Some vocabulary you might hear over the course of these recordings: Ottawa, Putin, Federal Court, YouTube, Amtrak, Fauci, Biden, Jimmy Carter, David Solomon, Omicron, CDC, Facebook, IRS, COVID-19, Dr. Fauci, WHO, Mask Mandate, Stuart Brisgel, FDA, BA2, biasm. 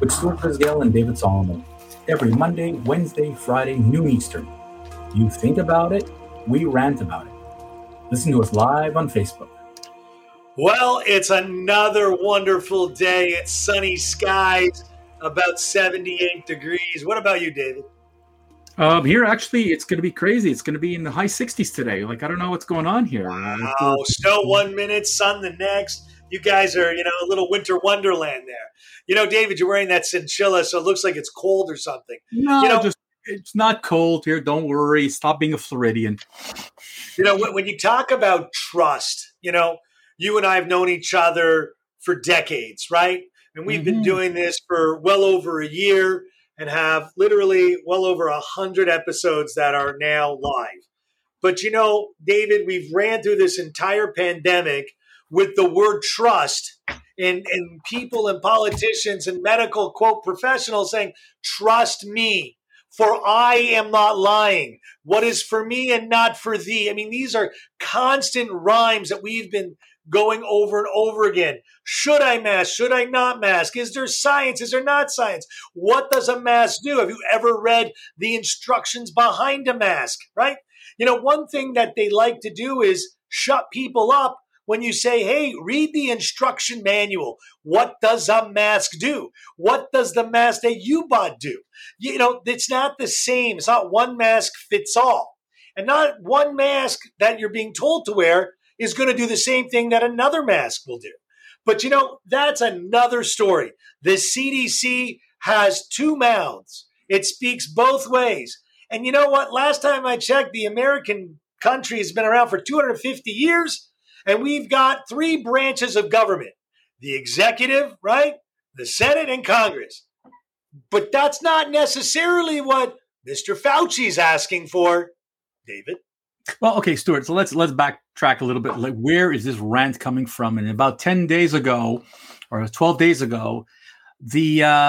with Stuart Brisgel and David Solomon every Monday, Wednesday, Friday, noon Eastern. You think about it, we rant about it. Listen to us live on Facebook. Well, it's another wonderful day. It's sunny skies, about 78 degrees. What about you, David? Here, actually, it's going to be crazy. It's going to be in the high 60s today. Like, I don't know what's going on here. Wow. Snow 1 minute, sun the next. You guys are, a little winter wonderland there. David, you're wearing that chinchilla, so it looks like it's cold or something. No, it's not cold here. Don't worry. Stop being a Floridian. When you talk about trust, you and I have known each other for decades, right? And we've been doing this for well over a year and have literally well over 100 episodes that are now live. But, David, we've ran through this entire pandemic with the word trust and people and politicians and medical, quote, professionals saying, trust me, for I am not lying. What is for me and not for thee? I mean, these are constant rhymes that we've been going over and over again. Should I mask? Should I not mask? Is there science? Is there not science? What does a mask do? Have you ever read the instructions behind a mask, right? One thing that they like to do is shut people up when you say, hey, read the instruction manual. What does a mask do? What does the mask that you bought do? It's not the same. It's not one mask fits all. And not one mask that you're being told to wear is going to do the same thing that another mask will do. But, that's another story. The CDC has two mouths. It speaks both ways. And you know what? Last time I checked, the American country has been around for 250 years, and we've got three branches of government. The executive, right? The Senate and Congress. But that's not necessarily what Mr. Fauci's asking for, David. Well, okay, Stuart, so let's backtrack a little bit. Like, where is this rant coming from? And about 10 days ago or 12 days ago, there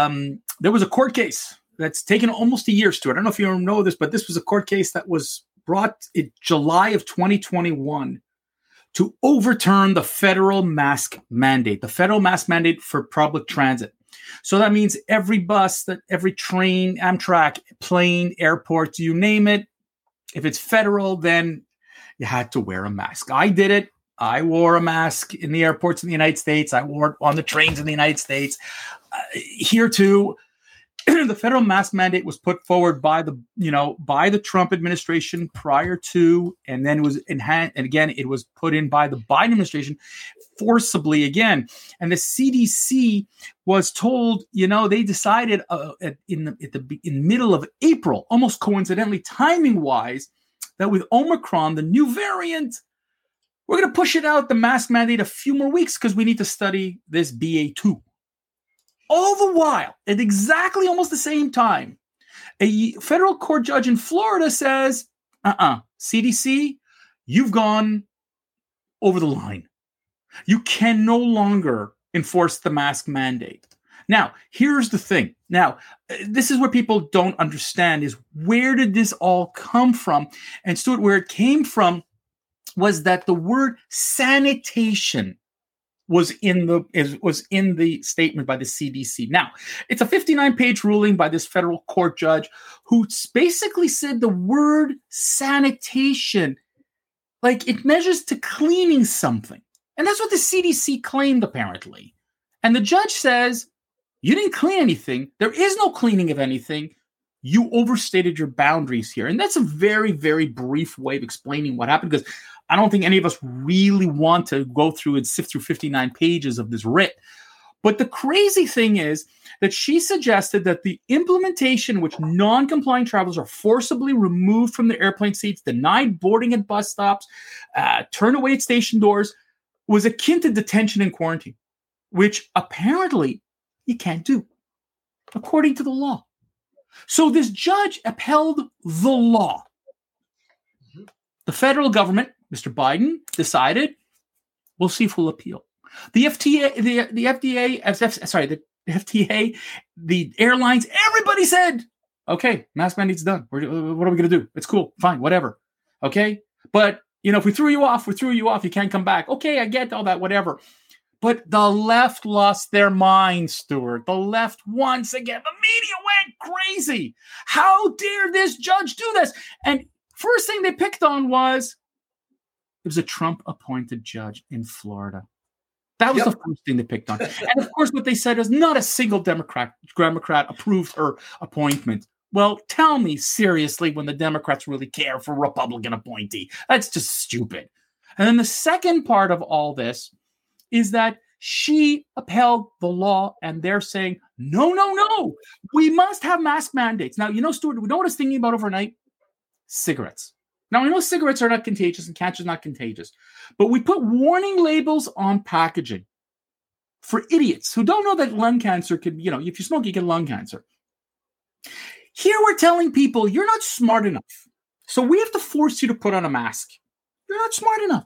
was a court case that's taken almost a year, Stuart. I don't know if you know this, but this was a court case that was brought in July of 2021 to overturn the federal mask mandate, for public transit. So that means every bus, that every train, Amtrak, plane, airport, you name it, if it's federal, then you had to wear a mask. I did it. I wore a mask in the airports in the United States. I wore it on the trains in the United States. Here too, the federal mask mandate was put forward by the Trump administration prior to, and then was enhanced, and again it was put in by the Biden administration forcibly again. And the CDC was told, they decided in the middle of April, almost coincidentally, timing wise, that with Omicron, the new variant, we're going to push it out, the mask mandate, a few more weeks because we need to study this BA2. All the while, at exactly almost the same time, a federal court judge in Florida says, CDC, you've gone over the line. You can no longer enforce the mask mandate. Now, here's the thing. Now, this is where people don't understand is where did this all come from? And Stuart, where it came from was that the word sanitation was in the statement by the CDC. Now, it's a 59-page ruling by this federal court judge who basically said the word sanitation, like it measures to cleaning something. And that's what the CDC claimed, apparently. And the judge says, you didn't clean anything. There is no cleaning of anything. You overstated your boundaries here. And that's a very, very brief way of explaining what happened, because I don't think any of us really want to go through and sift through 59 pages of this writ. But the crazy thing is that she suggested that the implementation in which non-compliant travelers are forcibly removed from their airplane seats, denied boarding at bus stops, turned away at station doors, was akin to detention and quarantine, which apparently you can't do according to the law. So this judge upheld the law. The federal government, Mr. Biden, decided, we'll see if we'll appeal. The FDA, the airlines, everybody said, okay, mask mandate's done. What are we going to do? It's cool. Fine. Whatever. Okay. But, if we threw you off, you can't come back. Okay. I get all that, whatever. But the left lost their mind, Stuart. The left once again, the media went crazy. How dare this judge do this? And first thing they picked on was, it was a Trump-appointed judge in Florida. That was the first thing they picked on. And, of course, what they said is not a single Democrat approved her appointment. Well, tell me seriously when the Democrats really care for Republican appointee. That's just stupid. And then the second part of all this is that she upheld the law, and they're saying, no, no, no, we must have mask mandates. Now, you know, Stuart, we know what I was thinking about overnight? Cigarettes. Now, I know cigarettes are not contagious and cancer's not contagious, but we put warning labels on packaging for idiots who don't know that lung cancer can, you know, if you smoke, you get lung cancer. Here we're telling people, you're not smart enough, so we have to force you to put on a mask. You're not smart enough.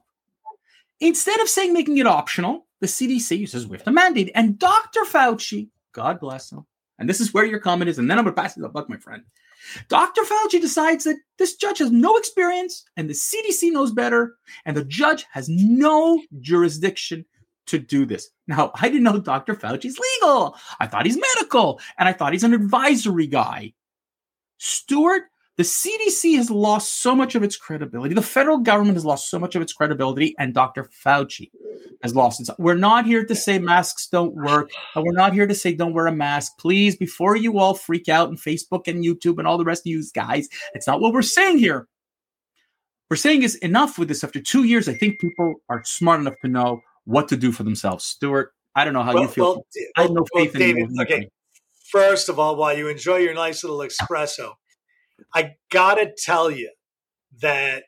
Instead of saying making it optional, the CDC says we have to mandate. And Dr. Fauci, God bless him, and this is where your comment is, and then I'm going to pass you the buck, my friend. Dr. Fauci decides that this judge has no experience, and the CDC knows better, and the judge has no jurisdiction to do this. Now, I didn't know Dr. Fauci's legal. I thought he's medical, and I thought he's an advisory guy. Stuart, the CDC has lost so much of its credibility. The federal government has lost so much of its credibility, and Dr. Fauci has lost its. We're not here to say masks don't work, and we're not here to say don't wear a mask. Please, before you all freak out and Facebook and YouTube and all the rest of you guys, it's not what we're saying here. We're saying is enough with this. After 2 years, I think people are smart enough to know what to do for themselves. Stuart, I don't know how you feel. David, okay. First of all, while you enjoy your nice little espresso, I got to tell you that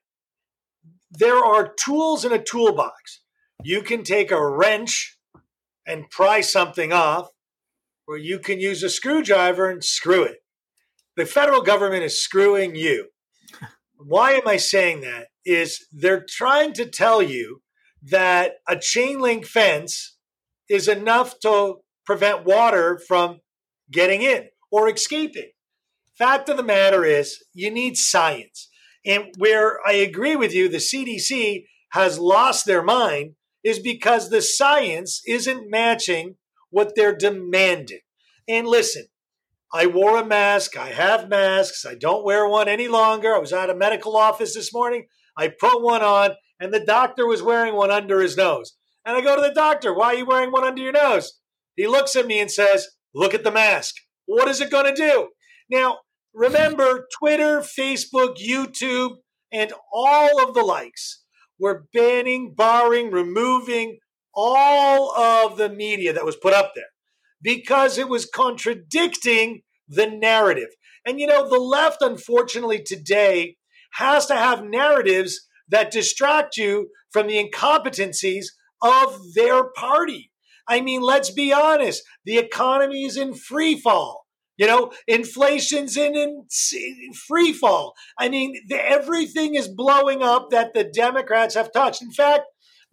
there are tools in a toolbox. You can take a wrench and pry something off, or you can use a screwdriver and screw it. The federal government is screwing you. Why am I saying that? Is they're trying to tell you that a chain link fence is enough to prevent water from getting in or escaping. Fact of the matter is, you need science. And where I agree with you, the CDC has lost their mind is because the science isn't matching what they're demanding. And listen, I wore a mask. I have masks. I don't wear one any longer. I was at a medical office this morning. I put one on, and the doctor was wearing one under his nose. And I go to the doctor, why are you wearing one under your nose? He looks at me and says, look at the mask. What is it going to do? Now, remember, Twitter, Facebook, YouTube, and all of the likes were banning, barring, removing all of the media that was put up there because it was contradicting the narrative. And, you know, the left, unfortunately, today has to have narratives that distract you from the incompetencies of their party. I mean, let's be honest. The economy is in free fall. You know, inflation's in free fall. I mean, everything is blowing up that the Democrats have touched. In fact,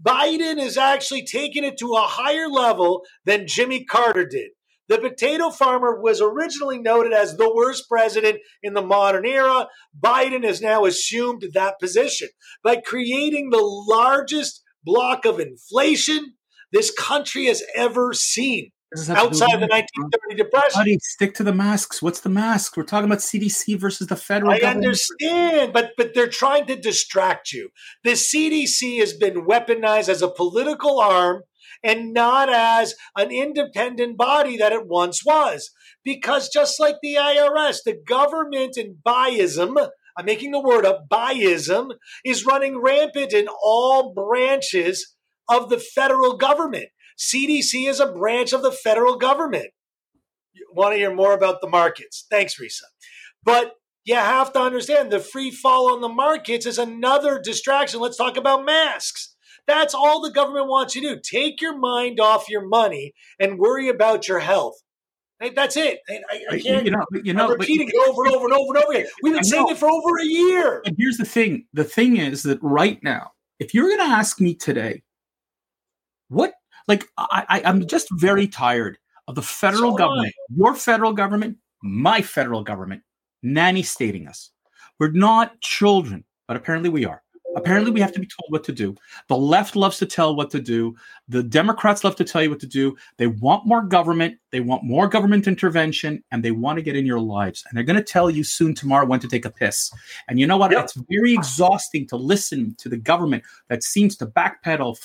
Biden is actually taking it to a higher level than Jimmy Carter did. The potato farmer was originally noted as the worst president in the modern era. Biden has now assumed that position by creating the largest block of inflation this country has ever seen. Outside of the 1930 Depression. Buddy, stick to the masks. What's the mask? We're talking about CDC versus the federal government. I understand, but they're trying to distract you. The CDC has been weaponized as a political arm and not as an independent body that it once was. Because just like the IRS, the government and biasm, I'm making the word up, biasm, is running rampant in all branches of the federal government. CDC is a branch of the federal government. You want to hear more about the markets? Thanks, Risa. But you have to understand the free fall on the markets is another distraction. Let's talk about masks. That's all the government wants you to do. Take your mind off your money and worry about your health. That's it. I can't. I'm repeating it over and over and over and over again. We've been saying it for over a year. And here's the thing. The thing is that right now, if you're going to ask me today, what? Like, I'm just very tired of the federal government, your federal government, my federal government, nanny stating us. We're not children, but apparently we are. Apparently, we have to be told what to do. The left loves to tell what to do. The Democrats love to tell you what to do. They want more government. They want more government intervention, and they want to get in your lives. And they're going to tell you soon tomorrow when to take a piss. And you know what? Yep. It's very exhausting to listen to the government that seems to backpedal.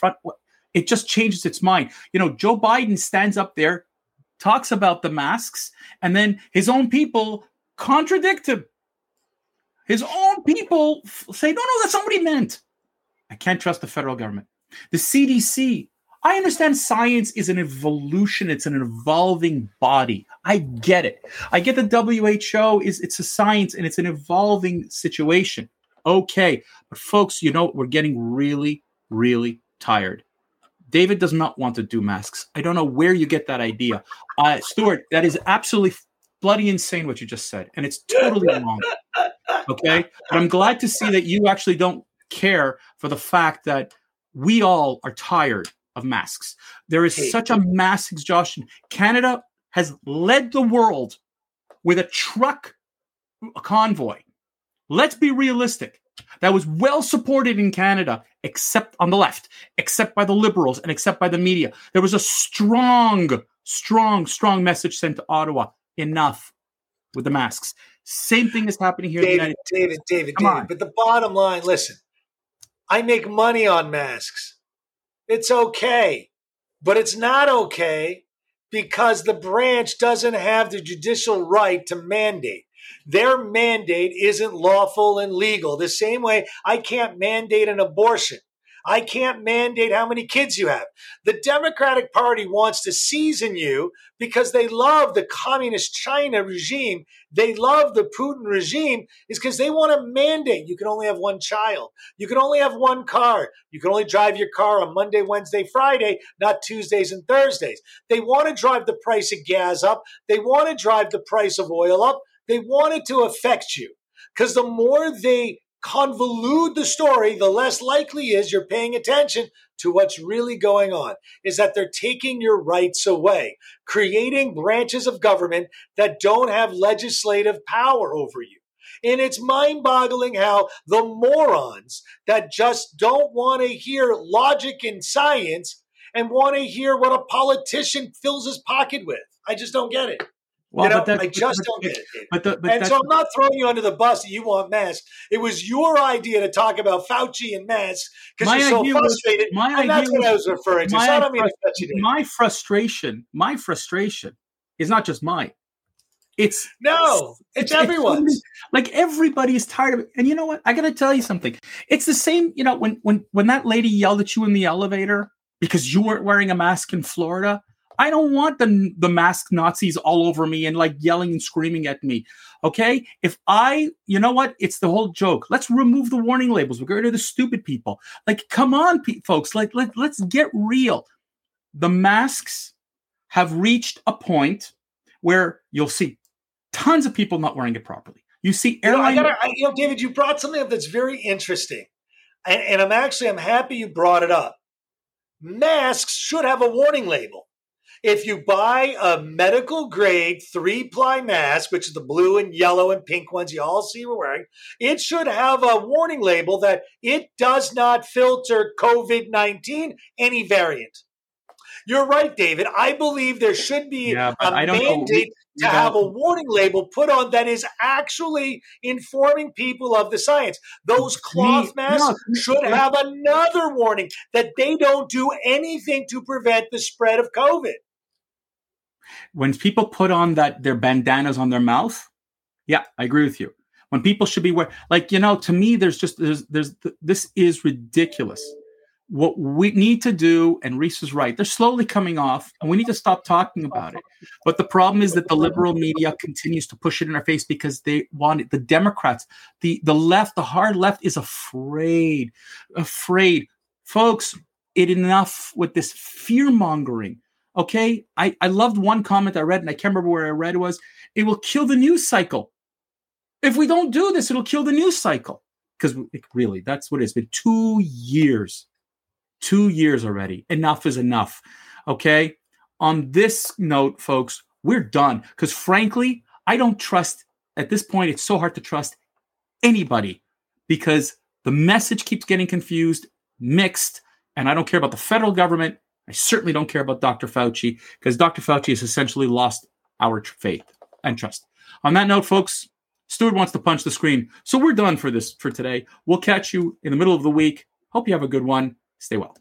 It just changes its mind. You know, Joe Biden stands up there, talks about the masks, and then his own people contradict him. His own people say, no, that's not what he meant. I can't trust the federal government. The CDC, I understand science is an evolution. It's an evolving body. I get it. I get the WHO, it's a science and it's an evolving situation. Okay. But folks, you know, we're getting really, really tired. David does not want to do masks. I don't know where you get that idea. Stuart, that is absolutely bloody insane what you just said. And it's totally wrong. Okay, but I'm glad to see that you actually don't care for the fact that we all are tired of masks. There is such a mass exhaustion. Canada has led the world with a convoy. Let's be realistic. That was well supported in Canada, except on the left, except by the Liberals, and except by the media. There was a strong, strong, strong message sent to Ottawa. Enough with the masks. Same thing is happening here in the United States. David. But the bottom line, listen, I make money on masks. It's okay, but it's not okay because the branch doesn't have the judicial right to mandate. Their mandate isn't lawful and legal. The same way I can't mandate an abortion. I can't mandate how many kids you have. The Democratic Party wants to season you because they love the communist China regime. They love the Putin regime is because they want to mandate. You can only have one child. You can only have one car. You can only drive your car on Monday, Wednesday, Friday, not Tuesdays and Thursdays. They want to drive the price of gas up. They want to drive the price of oil up. They want it to affect you because the more they convolute the story, the less likely is you're paying attention to what's really going on, is that they're taking your rights away, creating branches of government that don't have legislative power over you. And it's mind-boggling how the morons that just don't want to hear logic and science and want to hear what a politician fills his pocket with. I just don't get it. Well, you know, I just don't get it. And so I'm not throwing you under the bus that you want masks. It was your idea to talk about Fauci and masks because you're so frustrated. That's what I was referring to. My frustration is not just mine. It's everyone's. Everybody is tired of it. And you know what? I got to tell you something. It's the same, you know, when that lady yelled at you in the elevator because you weren't wearing a mask in Florida. I don't want the mask Nazis all over me and yelling and screaming at me. Okay? You know what? It's the whole joke. Let's remove the warning labels. We'll get rid of the stupid people. Come on, folks. Let's get real. The masks have reached a point where you'll see tons of people not wearing it properly. You see airline... David, you brought something up that's very interesting. And I'm happy you brought it up. Masks should have a warning label. If you buy a medical grade 3-ply mask, which is the blue and yellow and pink ones you all see we're wearing, it should have a warning label that it does not filter COVID-19, any variant. You're right, David. I believe there should be a mandate to have a warning label put on that is actually informing people of the science. Those cloth masks should have another warning that they don't do anything to prevent the spread of COVID. When people put on their bandanas on their mouth, yeah, I agree with you. When people should be wearing, to me, this is ridiculous. What we need to do, and Reese is right, they're slowly coming off, and we need to stop talking about it. But the problem is that the liberal media continues to push it in our face because they want it. The Democrats, the left, the hard left is afraid. Folks, it's enough with this fear-mongering, okay? I loved one comment I read, and I can't remember where I read it was, it will kill the news cycle. If we don't do this, it'll kill the news cycle. Because really, that's what it is. It's been 2 years. 2 years already. Enough is enough. Okay. On this note, folks, we're done. Because frankly, I don't trust at this point. It's so hard to trust anybody because The message keeps getting confused, mixed, and I don't care about the federal government. I certainly don't care about Dr. Fauci, because Dr. Fauci has essentially lost our faith and trust. On that note, folks, Stuart wants to punch the screen. So we're done for today. We'll catch you in the middle of the week. Hope you have a good one. Stay well.